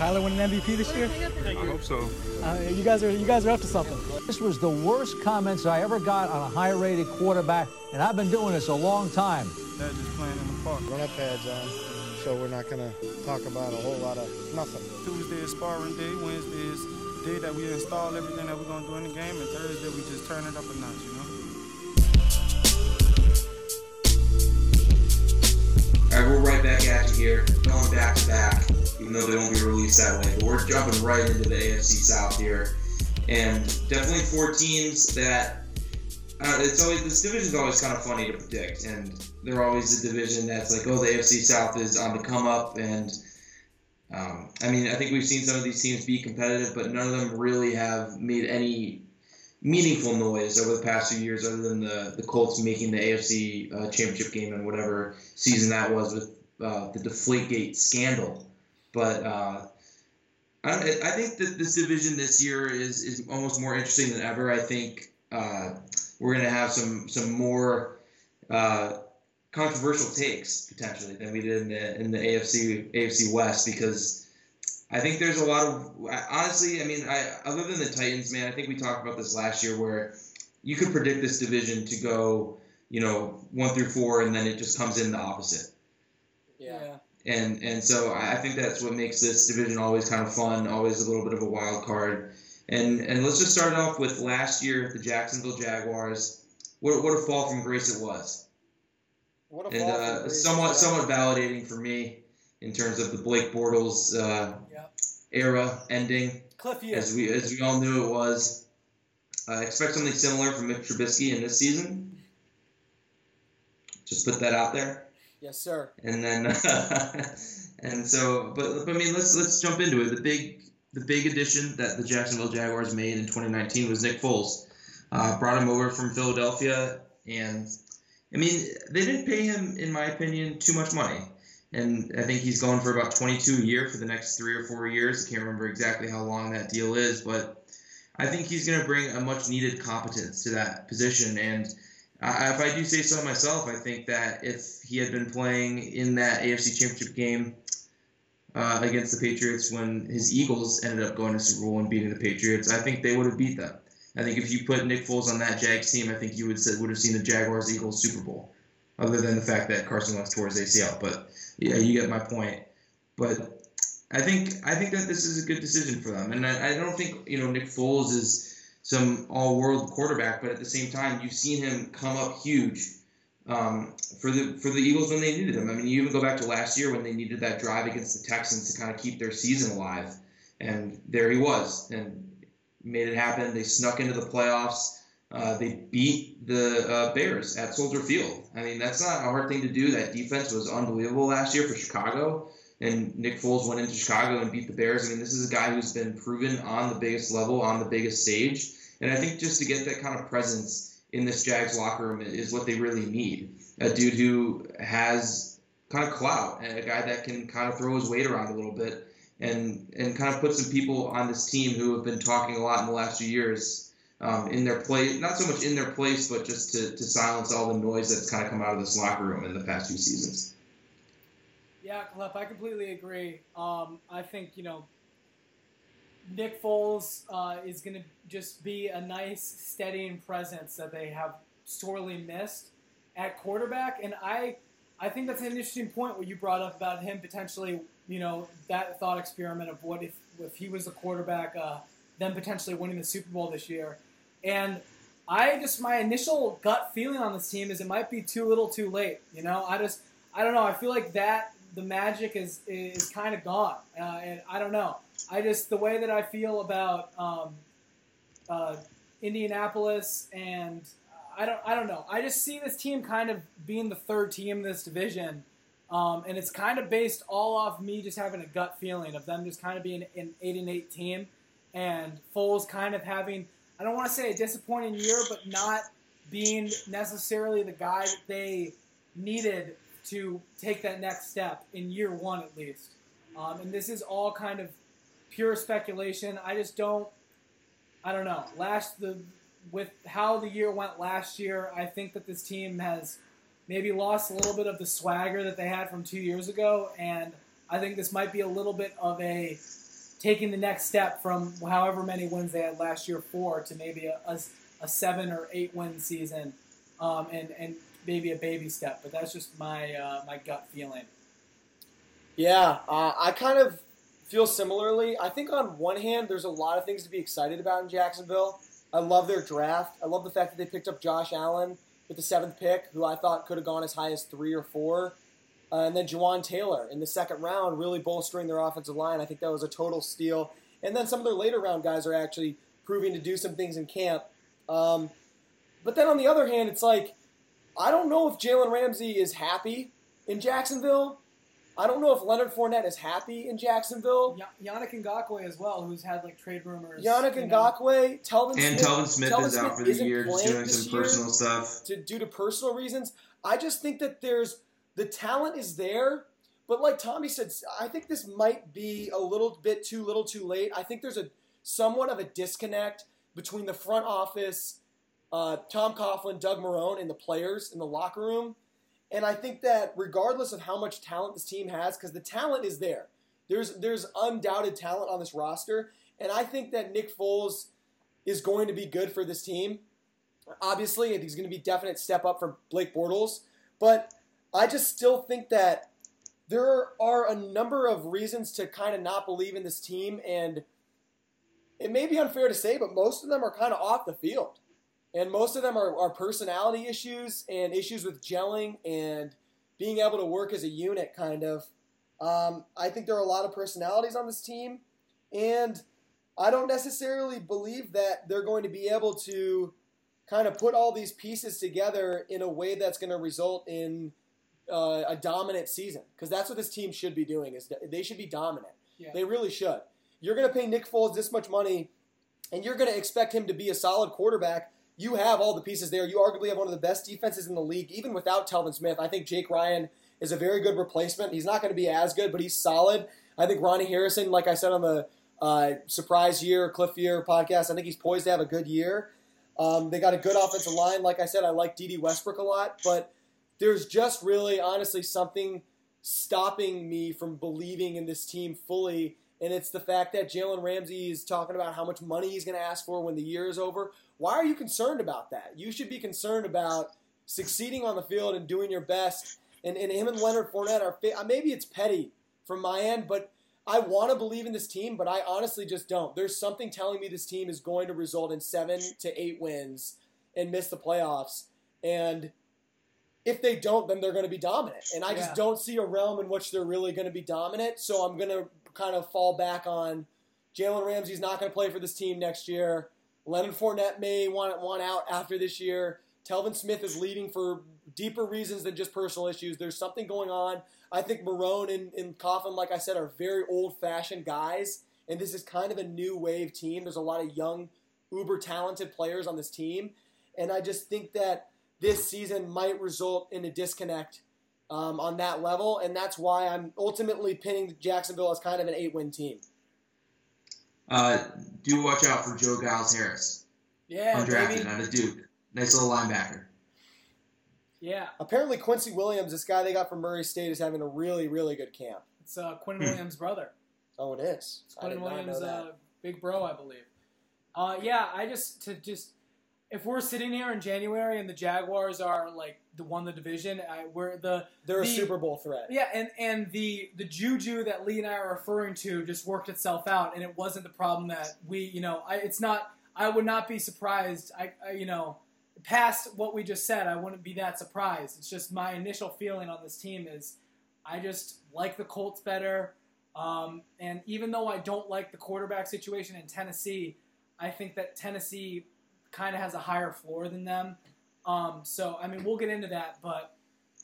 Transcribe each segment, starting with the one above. Kyler win an MVP this year? I hope so. You guys are up to something. This was the worst comments I ever got on a high-rated quarterback, and I've been doing this a long time. They're just playing in the park. Run our pads on, so we're not going to talk about a whole lot of nothing. Tuesday is sparring day. Wednesday is the day that we install everything that we're going to do in the game, and Thursday we just turn it up a notch, you know? All right, we're right back at you here, going back to back, even though they won't be released that way. But we're jumping right into the AFC South here, and definitely four teams that this division's always kind of funny to predict, and they're always a division that's like, oh, the AFC South is on the come up, and I think we've seen some of these teams be competitive, but none of them really have made any meaningful noise over the past few years, other than the Colts making the AFC championship game in whatever season that was with the DeflateGate scandal. But I think that this division this year is almost more interesting than ever. I think we're going to have some more controversial takes potentially than we did in the AFC West, because I think there's a lot of – honestly, other than the Titans, man, I think we talked about this last year where you could predict this division to go, 1-4, and then it just comes in the opposite. Yeah. And so I think that's what makes this division always kind of fun, always a little bit of a wild card. And let's just start off with last year, the Jacksonville Jaguars. What a fall from grace it was. Somewhat validating for me in terms of the Blake Bortles era ending, Cliff, yeah. as we all knew it was. Expect something similar from Mick Trubisky in this season. Just put that out there. Yes, sir. And then, let's jump into it. The big addition that the Jacksonville Jaguars made in 2019 was Nick Foles. Brought him over from Philadelphia, and they didn't pay him, in my opinion, too much money. And I think he's going for about $22 a year for the next 3 or 4 years. I can't remember exactly how long that deal is, but I think he's going to bring a much-needed competence to that position. And if I do say so myself, I think that if he had been playing in that AFC Championship game against the Patriots when his Eagles ended up going to Super Bowl and beating the Patriots, I think they would have beat them. I think if you put Nick Foles on that Jags team, I think you would have seen the Jaguars-Eagles Super Bowl, other than the fact that Carson Wentz tore his ACL. But, yeah, you get my point. But I think that this is a good decision for them. And I don't think, Nick Foles is some all-world quarterback, but at the same time, you've seen him come up huge for the Eagles when they needed him. You even go back to last year when they needed that drive against the Texans to kind of keep their season alive. And there he was and made it happen. They snuck into the playoffs. They beat the Bears at Soldier Field. That's not a hard thing to do. That defense was unbelievable last year for Chicago, and Nick Foles went into Chicago and beat the Bears. This is a guy who's been proven on the biggest level, on the biggest stage, and I think just to get that kind of presence in this Jags locker room is what they really need. A dude who has kind of clout, and a guy that can kind of throw his weight around a little bit and kind of put some people on this team who have been talking a lot in the last few years in their place, not so much in their place, but just to silence all the noise that's kind of come out of this locker room in the past few seasons. Yeah, Cliff, I completely agree. I think, Nick Foles is going to just be a nice, steadying presence that they have sorely missed at quarterback. And I think that's an interesting point what you brought up about him potentially, that thought experiment of what if he was the quarterback, them potentially winning the Super Bowl this year. And my initial gut feeling on this team is it might be too little too late. I don't know. I feel like the magic is kind of gone. And I don't know. The way that I feel about Indianapolis, and I don't know. I just see this team kind of being the third team in this division. And it's kind of based all off me just having a gut feeling of them just kind of being an 8-8 team. And Foles kind of having, I don't want to say a disappointing year, but not being necessarily the guy that they needed to take that next step in year one, at least. And this is all kind of pure speculation. I don't know. With how the year went last year, I think that this team has maybe lost a little bit of the swagger that they had from 2 years ago. And I think this might be a little bit of a taking the next step from however many wins they had last year, 4, to maybe a 7 or 8 win season, and maybe a baby step. But that's just my my gut feeling. Yeah, I kind of feel similarly. I think on one hand, there's a lot of things to be excited about in Jacksonville. I love their draft. I love the fact that they picked up Josh Allen with the 7th pick, who I thought could have gone as high as 3 or 4. And then Juwan Taylor in the 2nd round, really bolstering their offensive line. I think that was a total steal. And then some of their later round guys are actually proving to do some things in camp. But then on the other hand, it's like, I don't know if Jalen Ramsey is happy in Jacksonville. I don't know if Leonard Fournette is happy in Jacksonville. Yannick Ngakoue as well, who's had like trade rumors. Yannick Ngakoue, Telvin Smith is out for the year, just doing some personal stuff. Due to personal reasons. I just think that there's the talent is there, but like Tommy said, I think this might be a little bit too little too late. I think there's a somewhat of a disconnect between the front office, Tom Coughlin, Doug Marrone, and the players in the locker room. And I think that regardless of how much talent this team has, because the talent is there. There's undoubted talent on this roster. And I think that Nick Foles is going to be good for this team. Obviously, he's going to be a definite step up for Blake Bortles. But I just still think that there are a number of reasons to kind of not believe in this team. And it may be unfair to say, but most of them are kind of off the field. And most of them are personality issues and issues with gelling and being able to work as a unit, kind of. I think there are a lot of personalities on this team. And I don't necessarily believe that they're going to be able to kind of put all these pieces together in a way that's going to result in a dominant season. Because that's what this team should be doing. Is they should be dominant. Yeah. They really should. You're going to pay Nick Foles this much money, and you're going to expect him to be a solid quarterback. You have all the pieces there. You arguably have one of the best defenses in the league, even without Telvin Smith. I think Jake Ryan is a very good replacement. He's not going to be as good, but he's solid. I think Ronnie Harrison, like I said on the Surprise Year, Cliff Year podcast, I think he's poised to have a good year. They got a good offensive line. Like I said, I like DD Westbrook a lot, but there's just really, honestly, something stopping me from believing in this team fully. And it's the fact that Jalen Ramsey is talking about how much money he's going to ask for when the year is over. Why are you concerned about that? You should be concerned about succeeding on the field and doing your best. And him and Leonard Fournette are – maybe it's petty from my end, but I want to believe in this team, but I honestly just don't. There's something telling me this team is going to result in 7 to 8 wins and miss the playoffs. And if they don't, then they're going to be dominant. And I just don't see a realm in which they're really going to be dominant, so I'm going to – kind of fall back on Jalen Ramsey's not going to play for this team next year. Leonard Fournette may want out after this year. Telvin Smith is leaving for deeper reasons than just personal issues. There's something going on. I think Marrone and Coughlin, like I said, are very old-fashioned guys, and this is kind of a new wave team. There's a lot of young, uber-talented players on this team, and I just think that this season might result in a disconnect on that level, and that's why I'm ultimately pinning Jacksonville as kind of an 8-win team. Do watch out for Joe Giles-Harris. Yeah, undrafted out of Duke. Nice little linebacker. Yeah. Apparently Quincy Williams, this guy they got from Murray State, is having a really, really good camp. It's Quinn Williams' brother. Oh, it is. It's Quinn Williams' big bro, I believe. If we're sitting here in January and the Jaguars are like won the division, they're a Super Bowl threat. Yeah, and the juju that Lee and I are referring to just worked itself out, and it wasn't the problem that we, it's not. I would not be surprised. Past what we just said, I wouldn't be that surprised. It's just my initial feeling on this team is, I just like the Colts better, and even though I don't like the quarterback situation in Tennessee, I think that Tennessee kind of has a higher floor than them. We'll get into that, but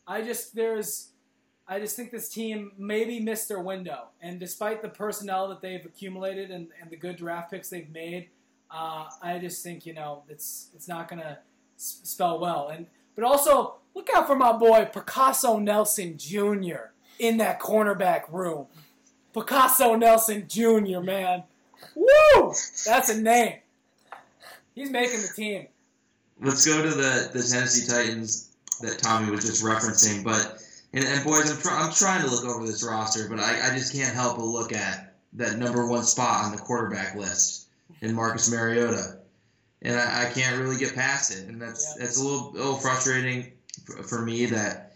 I just think this team maybe missed their window. And despite the personnel that they've accumulated and the good draft picks they've made, I just think, it's not going to spell well. But also, look out for my boy Picasso Nelson Jr. in that cornerback room. Picasso Nelson Jr., man. Woo! That's a name. He's making the team. Let's go to the Tennessee Titans that Tommy was just referencing. But boys, I'm trying to look over this roster, but I just can't help but look at that number one spot on the quarterback list in Marcus Mariota. And I can't really get past it. And that's a little frustrating for me that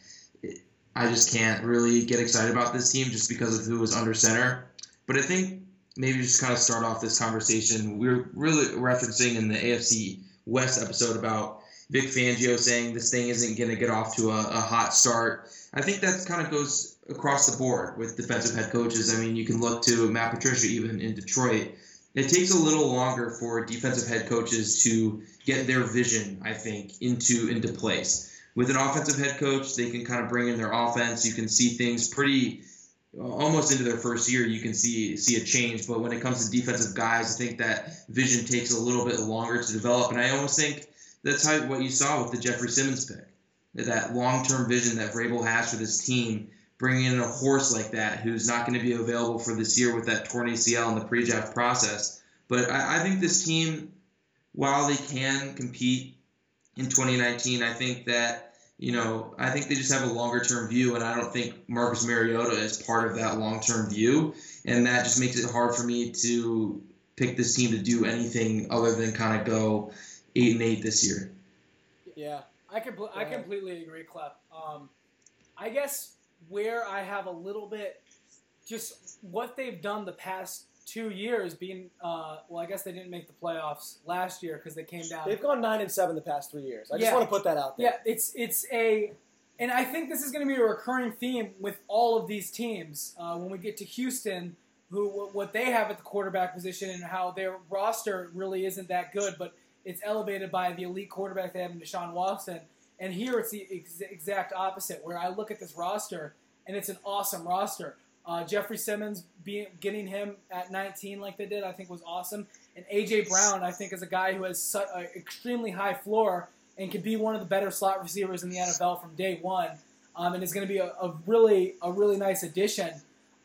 I just can't really get excited about this team just because of who was under center. But I think maybe just kind of start off this conversation. We were really referencing in the AFC West episode about Vic Fangio saying this thing isn't going to get off to a hot start. I think that kind of goes across the board with defensive head coaches. I mean, you can look to Matt Patricia even in Detroit. It takes a little longer for defensive head coaches to get their vision, I think, into place. With an offensive head coach, they can kind of bring in their offense. You can see things pretty almost into their first year. You can see a change. But when it comes to defensive guys, I think that vision takes a little bit longer to develop. And I almost think that's what you saw with the Jeffrey Simmons pick, that long-term vision that Vrabel has for this team, bringing in a horse like that who's not going to be available for this year with that torn ACL in the pre-draft process. But I think this team, while they can compete in 2019, I think that, I think they just have a longer-term view, and I don't think Marcus Mariota is part of that long-term view, and that just makes it hard for me to pick this team to do anything other than kind of go 8-8 this year. Yeah, I completely agree, Clef. I guess where I have a little bit, just what they've done the past 2 years being, I guess they didn't make the playoffs last year because they came down. They've gone 9-7 the past 3 years. I just want to put that out there. Yeah, and I think this is going to be a recurring theme with all of these teams. When we get to Houston, what they have at the quarterback position and how their roster really isn't that good, but it's elevated by the elite quarterback they have in Deshaun Watson. And here it's the exact opposite, where I look at this roster, and it's an awesome roster. Jeffrey Simmons, getting him at 19 like they did, I think was awesome. And A.J. Brown, I think, is a guy who has such an extremely high floor and can be one of the better slot receivers in the NFL from day one, and is going to be a really nice addition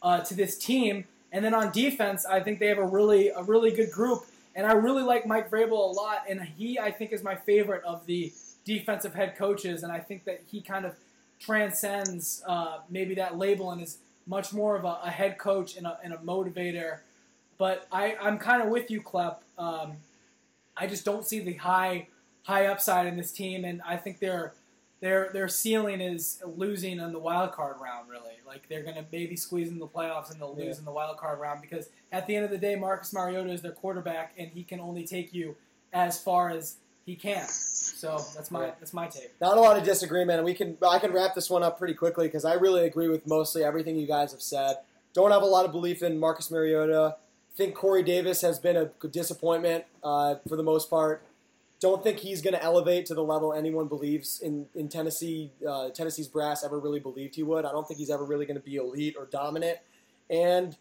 to this team. And then on defense, I think they have a really good group. And I really like Mike Vrabel a lot, and he, I think, is my favorite of the defensive head coaches, and I think that he kind of transcends maybe that label and is much more of a head coach and a motivator. But I'm kind of with you, Klepp. I just don't see the high upside in this team, and I think their ceiling is losing in the wild card round, really. Like, they're going to maybe squeeze in the playoffs and they'll lose in the wild card round because at the end of the day, Marcus Mariota is their quarterback and he can only take you as far as he can. So that's my take. Not a lot of disagreement. And I can wrap this one up pretty quickly because I really agree with mostly everything you guys have said. Don't have a lot of belief in Marcus Mariota. Think Corey Davis has been a disappointment for the most part. Don't think he's going to elevate to the level anyone believes in Tennessee. Tennessee's brass ever really believed he would. I don't think he's ever really going to be elite or dominant. And,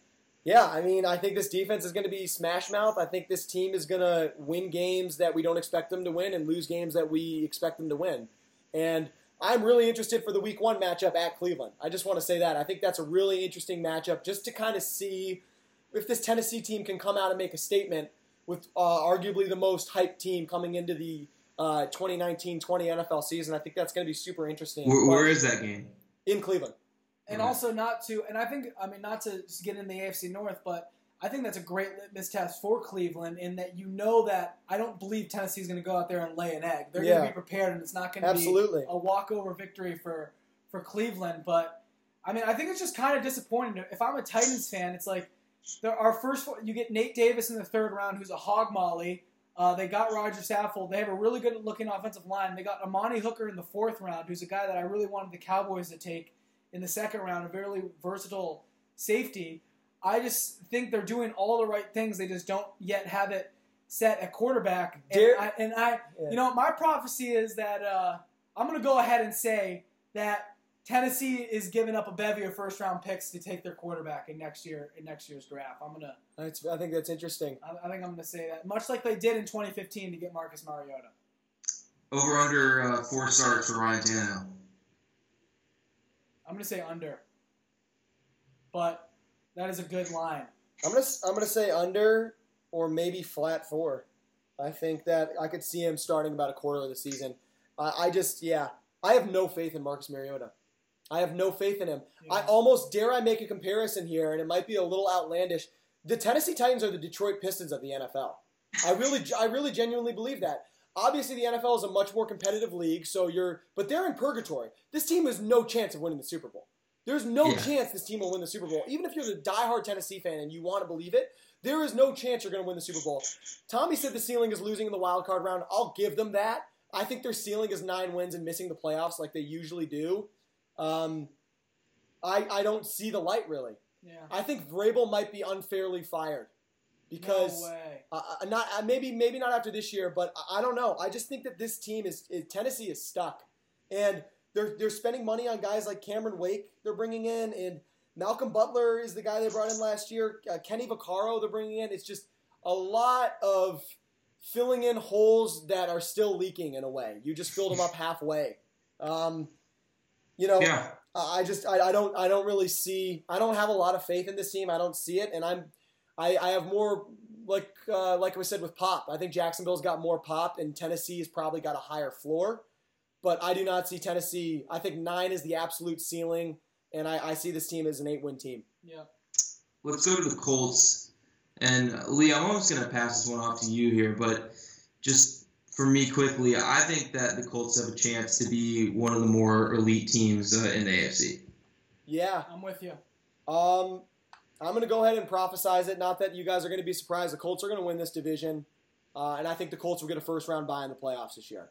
I think this defense is going to be smash mouth. I think this team is going to win games that we don't expect them to win and lose games that we expect them to win. And I'm really interested for the Week 1 matchup at Cleveland. I just want to say that. I think that's a really interesting matchup just to kind of see if this Tennessee team can come out and make a statement with arguably the most hyped team coming into the 2019-20 NFL season. I think that's going to be super interesting. Where is that game? In Cleveland. And also not to get in the AFC North, but I think that's a great litmus test for Cleveland in that that I don't believe Tennessee's going to go out there and lay an egg. They're going to be prepared, and it's not going to be a walkover victory for Cleveland. But, I think it's just kind of disappointing. If I'm a Titans fan, it's like, you get Nate Davis in the third round, who's a hog molly. They got Roger Saffold. They have a really good-looking offensive line. They got Amani Hooker in the fourth round, who's a guy that I really wanted the Cowboys to take in the second round, a very versatile safety. I just think they're doing all the right things. They just don't yet have it set at quarterback. My prophecy is that I'm going to go ahead and say that Tennessee is giving up a bevy of first-round picks to take their quarterback in next year's draft. I think that's interesting. I think I'm gonna say that, much like they did in 2015 to get Marcus Mariota. Over under 4 starts for Ryan Tannehill. I'm gonna say under, but that is a good line. I'm gonna say under or maybe flat 4. I think that I could see him starting about a quarter of the season. I have no faith in Marcus Mariota. I have no faith in him. Yeah. I almost dare I make a comparison here, and it might be a little outlandish. The Tennessee Titans are the Detroit Pistons of the NFL. I really genuinely believe that. Obviously, the NFL is a much more competitive league, but they're in purgatory. This team has no chance of winning the Super Bowl. There's no chance this team will win the Super Bowl. Even if you're the diehard Tennessee fan and you want to believe it, there is no chance you're going to win the Super Bowl. Tommy said the ceiling is losing in the wild card round. I'll give them that. I think their ceiling is 9 wins and missing the playoffs like they usually do. I don't see the light, really. Yeah. I think Vrabel might be unfairly fired. Because maybe not after this year, but I don't know. I just think that this team is Tennessee is stuck, and they're spending money on guys like Cameron Wake they're bringing in, and Malcolm Butler is the guy they brought in last year. Kenny Vaccaro they're bringing in. It's just a lot of filling in holes that are still leaking in a way. You just filled them up halfway. I don't have a lot of faith in this team. I don't see it, and I have more, like we said with pop. I think Jacksonville's got more pop, and Tennessee's probably got a higher floor. But I do not see Tennessee. I think 9 is the absolute ceiling, and I see this team as an 8-win team. Yeah. Let's go to the Colts. And, Lee, I'm almost going to pass this one off to you here, but just for me quickly, I think that the Colts have a chance to be one of the more elite teams in the AFC. Yeah. I'm with you. I'm going to go ahead and prophesize it. Not that you guys are going to be surprised. The Colts are going to win this division, and I think the Colts will get a first-round bye in the playoffs this year.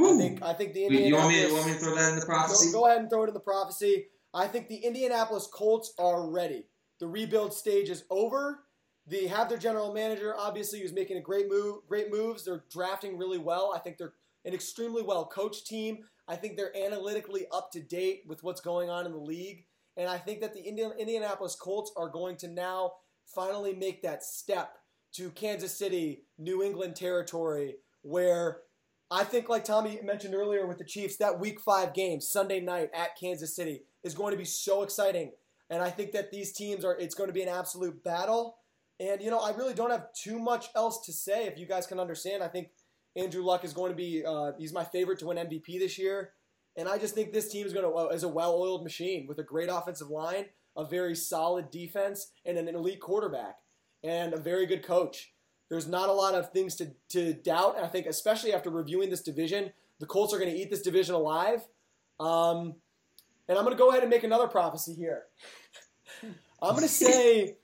Ooh. I think the Indianapolis... You want me to throw that in the prophecy? Go ahead and throw it in the prophecy. I think the Indianapolis Colts are ready. The rebuild stage is over. They have their general manager, obviously, who's making great moves. They're drafting really well. I think they're an extremely well-coached team. I think they're analytically up-to-date with what's going on in the league. And I think that the Indianapolis Colts are going to now finally make that step to Kansas City, New England territory, where I think, like Tommy mentioned earlier with the Chiefs, that Week 5 game, Sunday night at Kansas City, is going to be so exciting. And I think that these teams it's going to be an absolute battle. And, I really don't have too much else to say, if you guys can understand. I think Andrew Luck is going to be he's my favorite to win MVP this year. And I just think this team is a well-oiled machine with a great offensive line, a very solid defense, and an elite quarterback, and a very good coach. There's not a lot of things to doubt, and I think especially after reviewing this division, the Colts are going to eat this division alive. And I'm going to go ahead and make another prophecy here. I'm going to say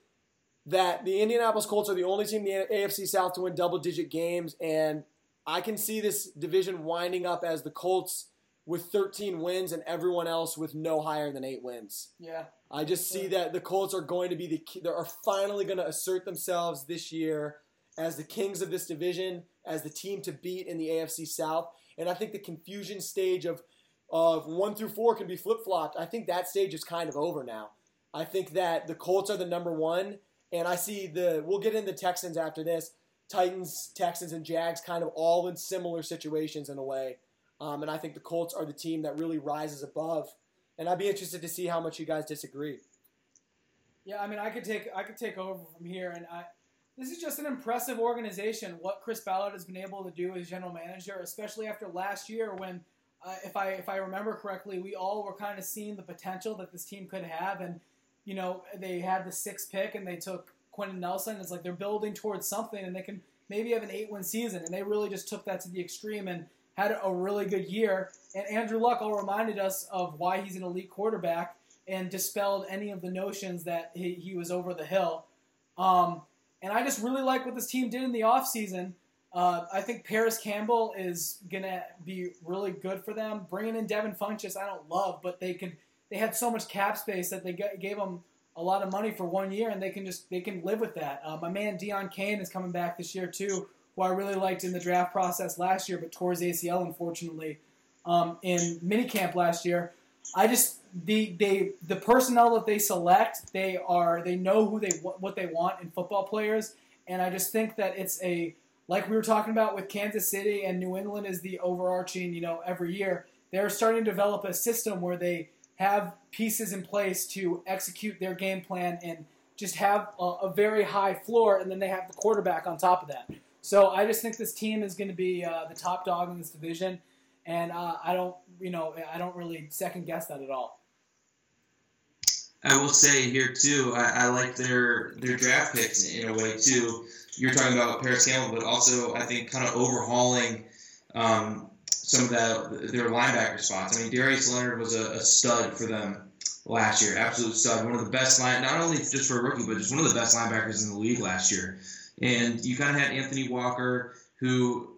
that the Indianapolis Colts are the only team in the AFC South to win double-digit games, and I can see this division winding up as the Colts – with 13 wins and everyone else with no higher than 8 wins. Yeah. I just see that the Colts are going to be the key. They are finally going to assert themselves this year as the kings of this division, as the team to beat in the AFC South. And I think the confusion stage of 1 through 4 can be flip-flopped. I think that stage is kind of over now. I think that the Colts are the #1, and I see we'll get into the Texans after this. Titans, Texans, and Jags kind of all in similar situations in a way. And I think the Colts are the team that really rises above. And I'd be interested to see how much you guys disagree. Yeah, I mean, I could take over from here. And this is just an impressive organization, what Chris Ballard has been able to do as general manager, especially after last year when, if I remember correctly, we all were kind of seeing the potential that this team could have. And, they had the 6th pick and they took Quentin Nelson. It's like they're building towards something and they can maybe have an 8-win season. And they really just took that to the extreme and had a really good year, and Andrew Luck all reminded us of why he's an elite quarterback and dispelled any of the notions that he was over the hill. And I just really like what this team did in the offseason. I think Paris Campbell is going to be really good for them. Bringing in Devin Funchess I don't love, but they had so much cap space that they gave him a lot of money for 1 year, and they can live with that. My man Deion Kane is coming back this year too, who I really liked in the draft process last year, but tore his ACL, unfortunately, in minicamp last year. I just the personnel that they select, they know what they want in football players, and I just think that it's like we were talking about with Kansas City and New England is the overarching, every year they're starting to develop a system where they have pieces in place to execute their game plan and just have a very high floor, and then they have the quarterback on top of that. So I just think this team is going to be the top dog in this division, and I don't really second guess that at all. I will say here, too, I like their draft picks in a way, too. You're talking about Paris Campbell, but also, I think, kind of overhauling some of their linebacker spots. I mean, Darius Leonard was a stud for them last year, absolute stud. One of the best, not only just for a rookie, but just one of the best linebackers in the league last year. And you kind of had Anthony Walker, who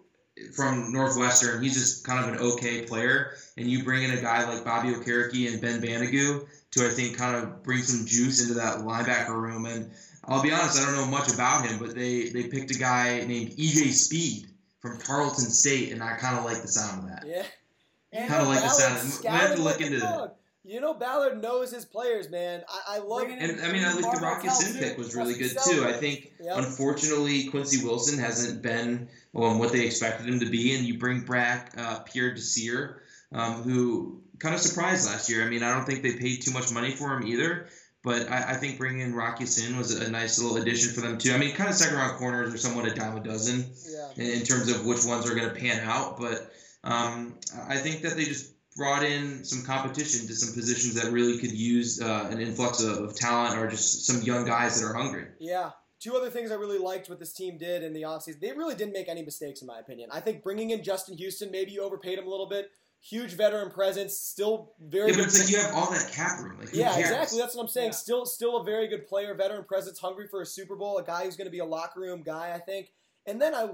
from Northwestern, he's just kind of an okay player. And you bring in a guy like Bobby Okereke and Ben Banigou to, I think, kind of bring some juice into that linebacker room. And I'll be honest, I don't know much about him, but they picked a guy named EJ Speed from Tarleton State, and I kind of like the sound of that. Yeah. Kind of like the sound of it. I have to look into that. You know, Ballard knows his players, man. I love it. And, I mean, I think the Rock Ya-Sin pick was really good, too. I think, unfortunately, Quincy Wilson hasn't been what they expected him to be, and you bring back Pierre Desir, who kind of surprised last year. I mean, I don't think they paid too much money for him either, but I think bringing in Rock Ya-Sin was a nice little addition for them, too. I mean, kind of second-round corners are somewhat a dime a dozen in terms of which ones are going to pan out, but I think that they just brought in some competition to some positions that really could use an influx of talent or just some young guys that are hungry. Yeah. Two other things I really liked what this team did in the offseason. They really didn't make any mistakes, in my opinion. I think bringing in Justin Houston, maybe you overpaid him a little bit. Huge veteran presence, still very good. Yeah, but it's like you have all that cap room. Like, yeah, exactly. That's what I'm saying. Yeah. Still a very good player, veteran presence, hungry for a Super Bowl, a guy who's going to be a locker room guy, I think. And then I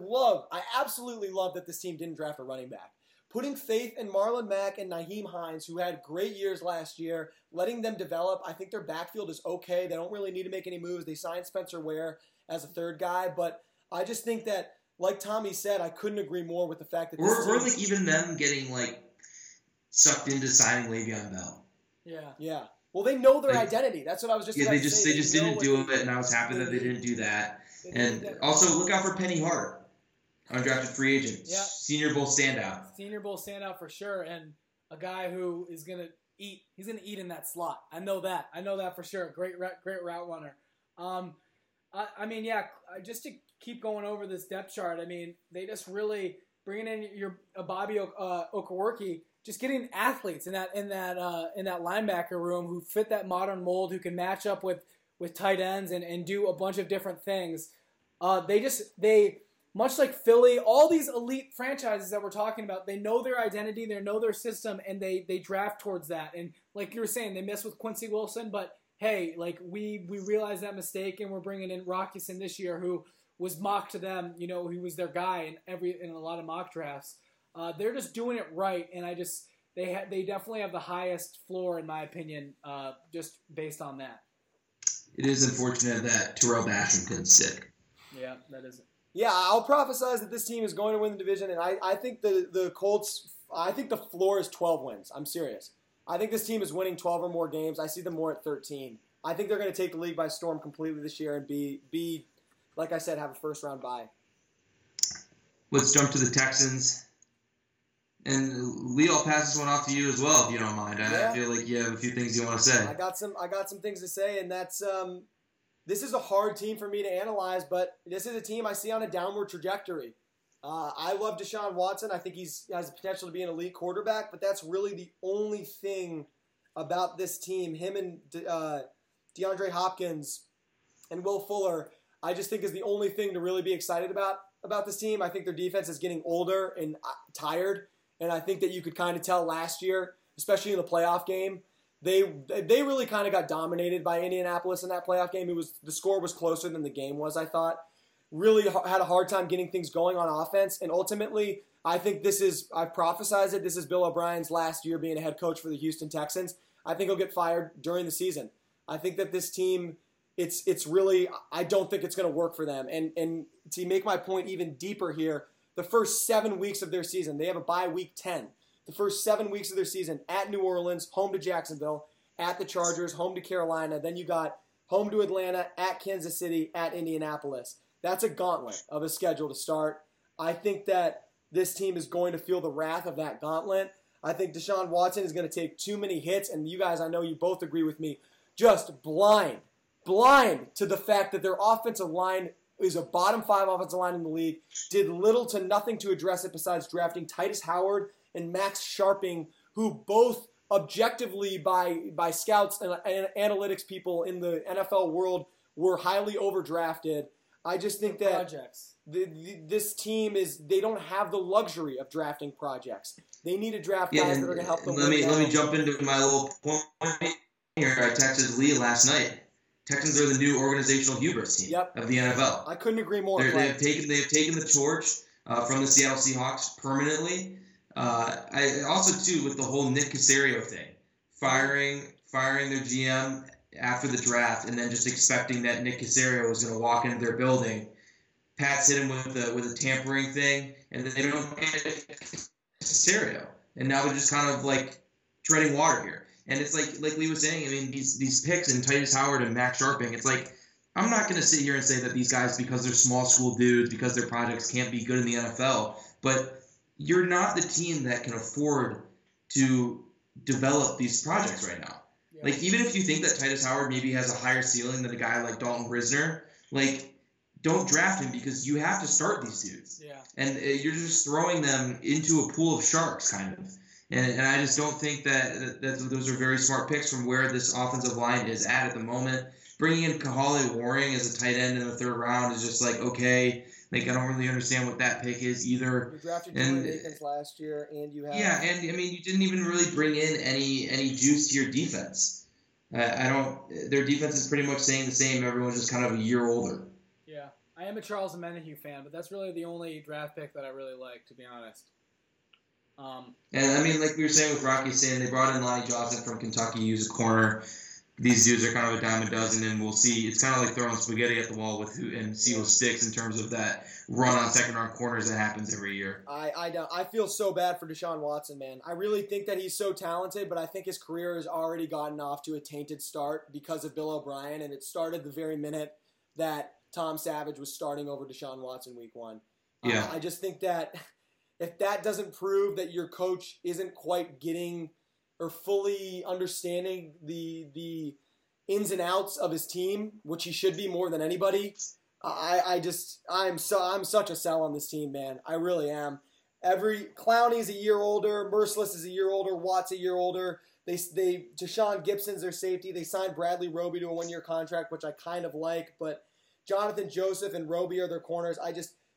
absolutely love that this team didn't draft a running back. Putting faith in Marlon Mack and Naheem Hines, who had great years last year, letting them develop. I think their backfield is okay. They don't really need to make any moves. They signed Spencer Ware as a third guy. But I just think that, like Tommy said, I couldn't agree more with the fact that like even them getting sucked into signing Le'Veon Bell. Yeah. Yeah. Well, they know their identity. That's what I was just about to say. They just didn't do it, and I was happy that they didn't do that. And also look out for Penny Hart. Undrafted free agent. Yeah. Senior Bowl standout. Senior Bowl standout for sure, and a guy who is going to eat. He's going to eat in that slot. I know that for sure. Great route runner. Just to keep going over this depth chart, I mean, they just really bringing in your Bobby Okereke, just getting athletes in that linebacker room who fit that modern mold, who can match up with tight ends and do a bunch of different things. Much like Philly, all these elite franchises that we're talking about, they know their identity, they know their system, and they draft towards that. And like you were saying, they missed with Quincy Wilson, but hey, we realized that mistake, and we're bringing in Rock Ya-Sin this year, who was mocked to them. You know, he was their guy in a lot of mock drafts. They're just doing it right, and they definitely have the highest floor in my opinion, just based on that. It is unfortunate that Terrell Basham couldn't sit. Yeah, that is it. Yeah, I'll prophesize that this team is going to win the division, and I think the Colts, I think the floor is 12 wins. I'm serious. I think this team is winning 12 or more games. I see them more at 13. I think they're going to take the league by storm completely this year and be like I said, have a first-round bye. Let's jump to the Texans. And, Lee, I'll pass this one off to you as well, if you don't mind. I feel like you have a few things you want to say. I got some things to say, and that's – this is a hard team for me to analyze, but this is a team I see on a downward trajectory. I love Deshaun Watson. I think he has the potential to be an elite quarterback, but that's really the only thing about this team. Him and DeAndre Hopkins and Will Fuller, I just think is the only thing to really be excited about this team. I think their defense is getting older and tired, and I think that you could kind of tell last year, especially in the playoff game, They really kind of got dominated by Indianapolis in that playoff game. The score was closer than the game was, I thought. Really had a hard time getting things going on offense. And ultimately, I think I've prophesized it, this is Bill O'Brien's last year being a head coach for the Houston Texans. I think he'll get fired during the season. I think that this team, it's really, I don't think it's going to work for them. And to make my point even deeper here, the first 7 weeks of their season, they have a bye week 10. The first 7 weeks of their season at New Orleans, home to Jacksonville, at the Chargers, home to Carolina. Then you got home to Atlanta, at Kansas City, at Indianapolis. That's a gauntlet of a schedule to start. I think that this team is going to feel the wrath of that gauntlet. I think Deshaun Watson is going to take too many hits, and you guys, I know you both agree with me, just blind to the fact that their offensive line is a bottom five offensive line in the league, did little to nothing to address it besides drafting Titus Howard and Max Sharping, who both objectively by scouts and analytics people in the NFL world were highly overdrafted. I just think that this team they don't have the luxury of drafting projects. They need to draft guys that are going to help them. Let me jump into my little point here. I texted Lee last night. Texans are the new organizational hubris team of the NFL. I couldn't agree more. They have taken the torch from the Seattle Seahawks permanently. I also too with the whole Nick Caserio thing, firing their GM after the draft, and then just expecting that Nick Caserio was going to walk into their building. Pat's hit him with a tampering thing, and they don't get Caserio, and now they're just kind of like treading water here. And it's like Lee was saying, I mean, these picks and Titus Howard and Max Sharping, it's like, I'm not going to sit here and say that these guys, because they're small school dudes, because their projects can't be good in the NFL, but you're not the team that can afford to develop these projects right now. Yeah. Like, even if you think that Titus Howard maybe has a higher ceiling than a guy like Dalton Risner, like, don't draft him because you have to start these dudes. Yeah. And you're just throwing them into a pool of sharks, kind of. And I just don't think that those are very smart picks from where this offensive line is at the moment. Bringing in Kahale Waring as a tight end in the third round is just like, okay, like I don't really understand what that pick is either. You drafted Jalen last year, and you have and I mean you didn't even really bring in any juice to your defense. I don't. Their defense is pretty much staying the same. Everyone's just kind of a year older. Yeah, I am a Charles Menahue fan, but that's really the only draft pick that I really like, to be honest. And I mean, like we were saying with Rock Ya-Sin, they brought in Lonnie Johnson from Kentucky, who's a corner. These dudes are kind of a dime a dozen, and we'll see. It's kind of like throwing spaghetti at the wall and see what sticks in terms of that run on second round corners that happens every year. I feel so bad for Deshaun Watson, man. I really think that he's so talented, but I think his career has already gotten off to a tainted start because of Bill O'Brien, and it started the very minute that Tom Savage was starting over Deshaun Watson week one. Yeah, I just think that. If that doesn't prove that your coach isn't quite getting or fully understanding the ins and outs of his team, which he should be more than anybody, I'm such a sell on this team, man. I really am. Clowney's a year older, Merciless is a year older, Watt's a year older. They Tashawn Gibson's their safety. They signed Bradley Roby to a 1-year contract, which I kind of like, but Jonathan Joseph and Roby are their corners.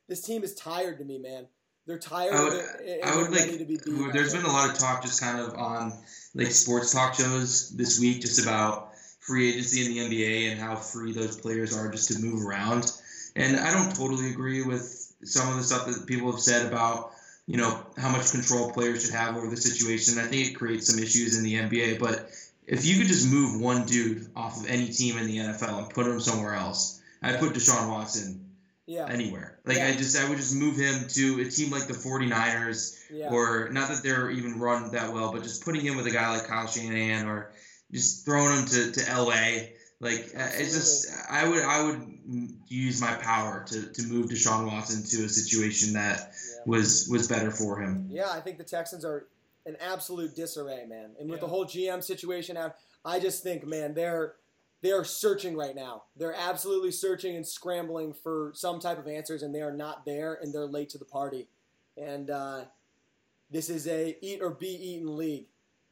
This team is tired to me, man. They're tired. There's been a lot of talk just kind of on like sports talk shows this week just about free agency in the NBA and how free those players are just to move around. And I don't totally agree with some of the stuff that people have said about, you know, how much control players should have over the situation. I think it creates some issues in the NBA. But if you could just move one dude off of any team in the NFL and put him somewhere else, I'd put Deshaun Watson anywhere. Like I would just move him to a team like the 49ers or not that they're even run that well, but just putting him with a guy like Kyle Shanahan or just throwing him to LA. Like it's just, I would use my power to move Deshaun Watson to a situation that was better for him. Yeah. I think the Texans are an absolute disarray, man. And with the whole GM situation out, I just think, man, they are searching right now. They're absolutely searching and scrambling for some type of answers, and they are not there, and they're late to the party. And this is a eat or be eaten league.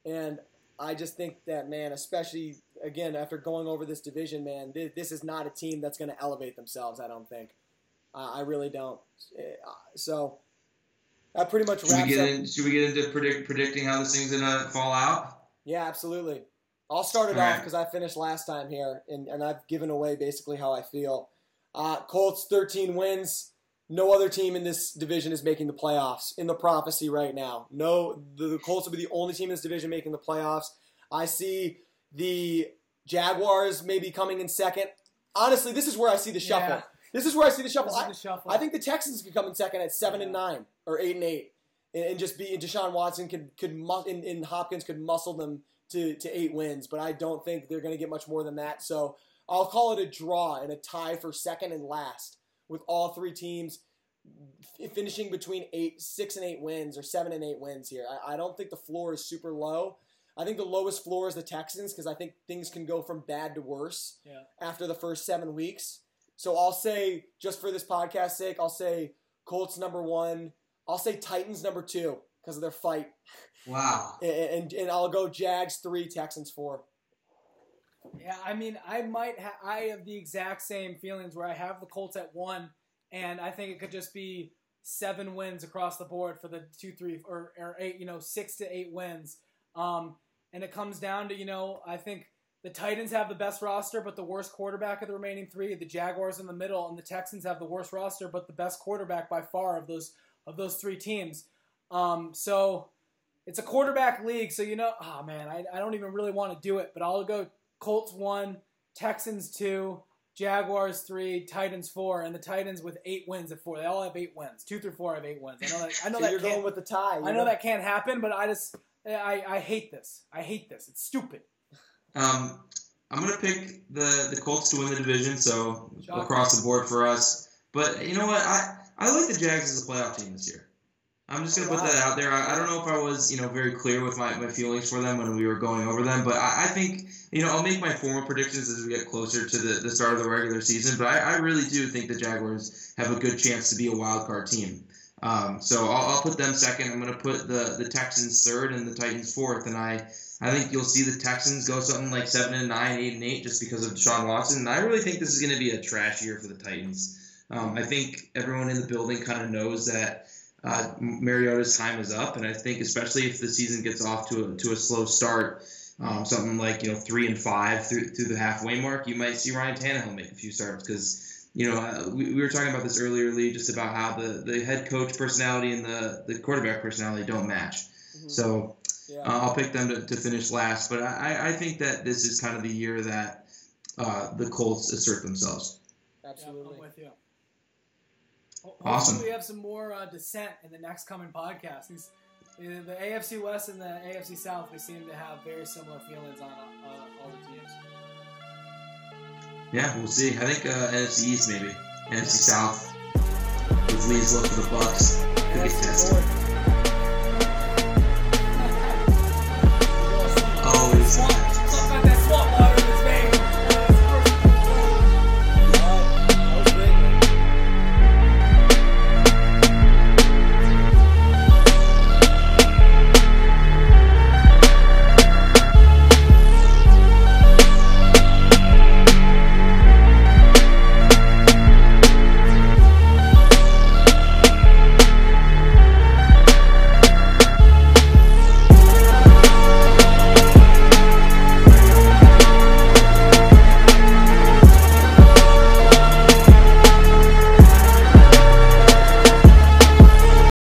And I just think that, man, especially, again, after going over this division, man, this is not a team that's going to elevate themselves, I don't think. I really don't. So that pretty much wraps up. Should we get into predicting how this thing's going to fall out? Yeah, absolutely. I'll start it off because I finished last time here, and I've given away basically how I feel. Colts, 13 wins. No other team in this division is making the playoffs in the prophecy right now. No, the Colts will be the only team in this division making the playoffs. I see the Jaguars maybe coming in second. Honestly, this is where I see the shuffle. Yeah. This is where I see the shuffle. I think the Texans could come in second at 7-9 or 8-8, and just be. And Deshaun Watson and Hopkins could muscle them to 8 wins, but I don't think they're going to get much more than that. So I'll call it a draw and a tie for second and last, with all three teams finishing between 6 and 8 wins or 7 and 8 wins here. I don't think the floor is super low. I think the lowest floor is the Texans because I think things can go from bad to worse after the first 7 weeks. So I'll say, just for this podcast's sake, I'll say Colts number 1. I'll say Titans number 2. because of their fight. Wow. And I'll go Jags 3, Texans 4. Yeah, I mean, I have the exact same feelings where I have the Colts at 1, and I think it could just be 7 wins across the board for the 2-3 or 8, 6 to 8 wins. And it comes down to, I think the Titans have the best roster but the worst quarterback of the remaining 3, the Jaguars in the middle, and the Texans have the worst roster but the best quarterback by far of those 3 teams. So it's a quarterback league, so I don't even really want to do it, but I'll go Colts 1, Texans 2, Jaguars 3, Titans 4, and the Titans with 8 wins at 4. They all have 8 wins. 2 through 4 have 8 wins. I know so that you're going with the tie. I know that can't happen, but I hate this. It's stupid. I'm gonna pick the Colts to win the division, so Shocker. Across the board for us. But you know what? I like the Jags as a playoff team this year. I'm just going to put that out there. I don't know if I was, very clear with my feelings for them when we were going over them, but I think, I'll make my formal predictions as we get closer to the start of the regular season, but I really do think the Jaguars have a good chance to be a wild card team. So I'll put them second. I'm going to put the Texans third and the Titans fourth, and I think you'll see the Texans go something like 7-9, 8-8 just because of Deshaun Watson. And I really think this is going to be a trash year for the Titans. I think everyone in the building kind of knows that Mariota's time is up, and I think especially if the season gets off to a slow start, something like 3-5 through the halfway mark, you might see Ryan Tannehill make a few starts because we were talking about this earlier, Lee, just about how the head coach personality and the quarterback personality don't match. Mm-hmm. So yeah. I'll pick them to finish last, but I think that this is kind of the year that the Colts assert themselves. Absolutely, yeah, I'm with you. Awesome. Hopefully we have some more dissent in the next coming podcast. The AFC West and the AFC South, we seem to have very similar feelings on all the teams. Yeah, we'll see. I think NFC East maybe. NFC South. With Lee's look for the Bucks. Could get tested. Always.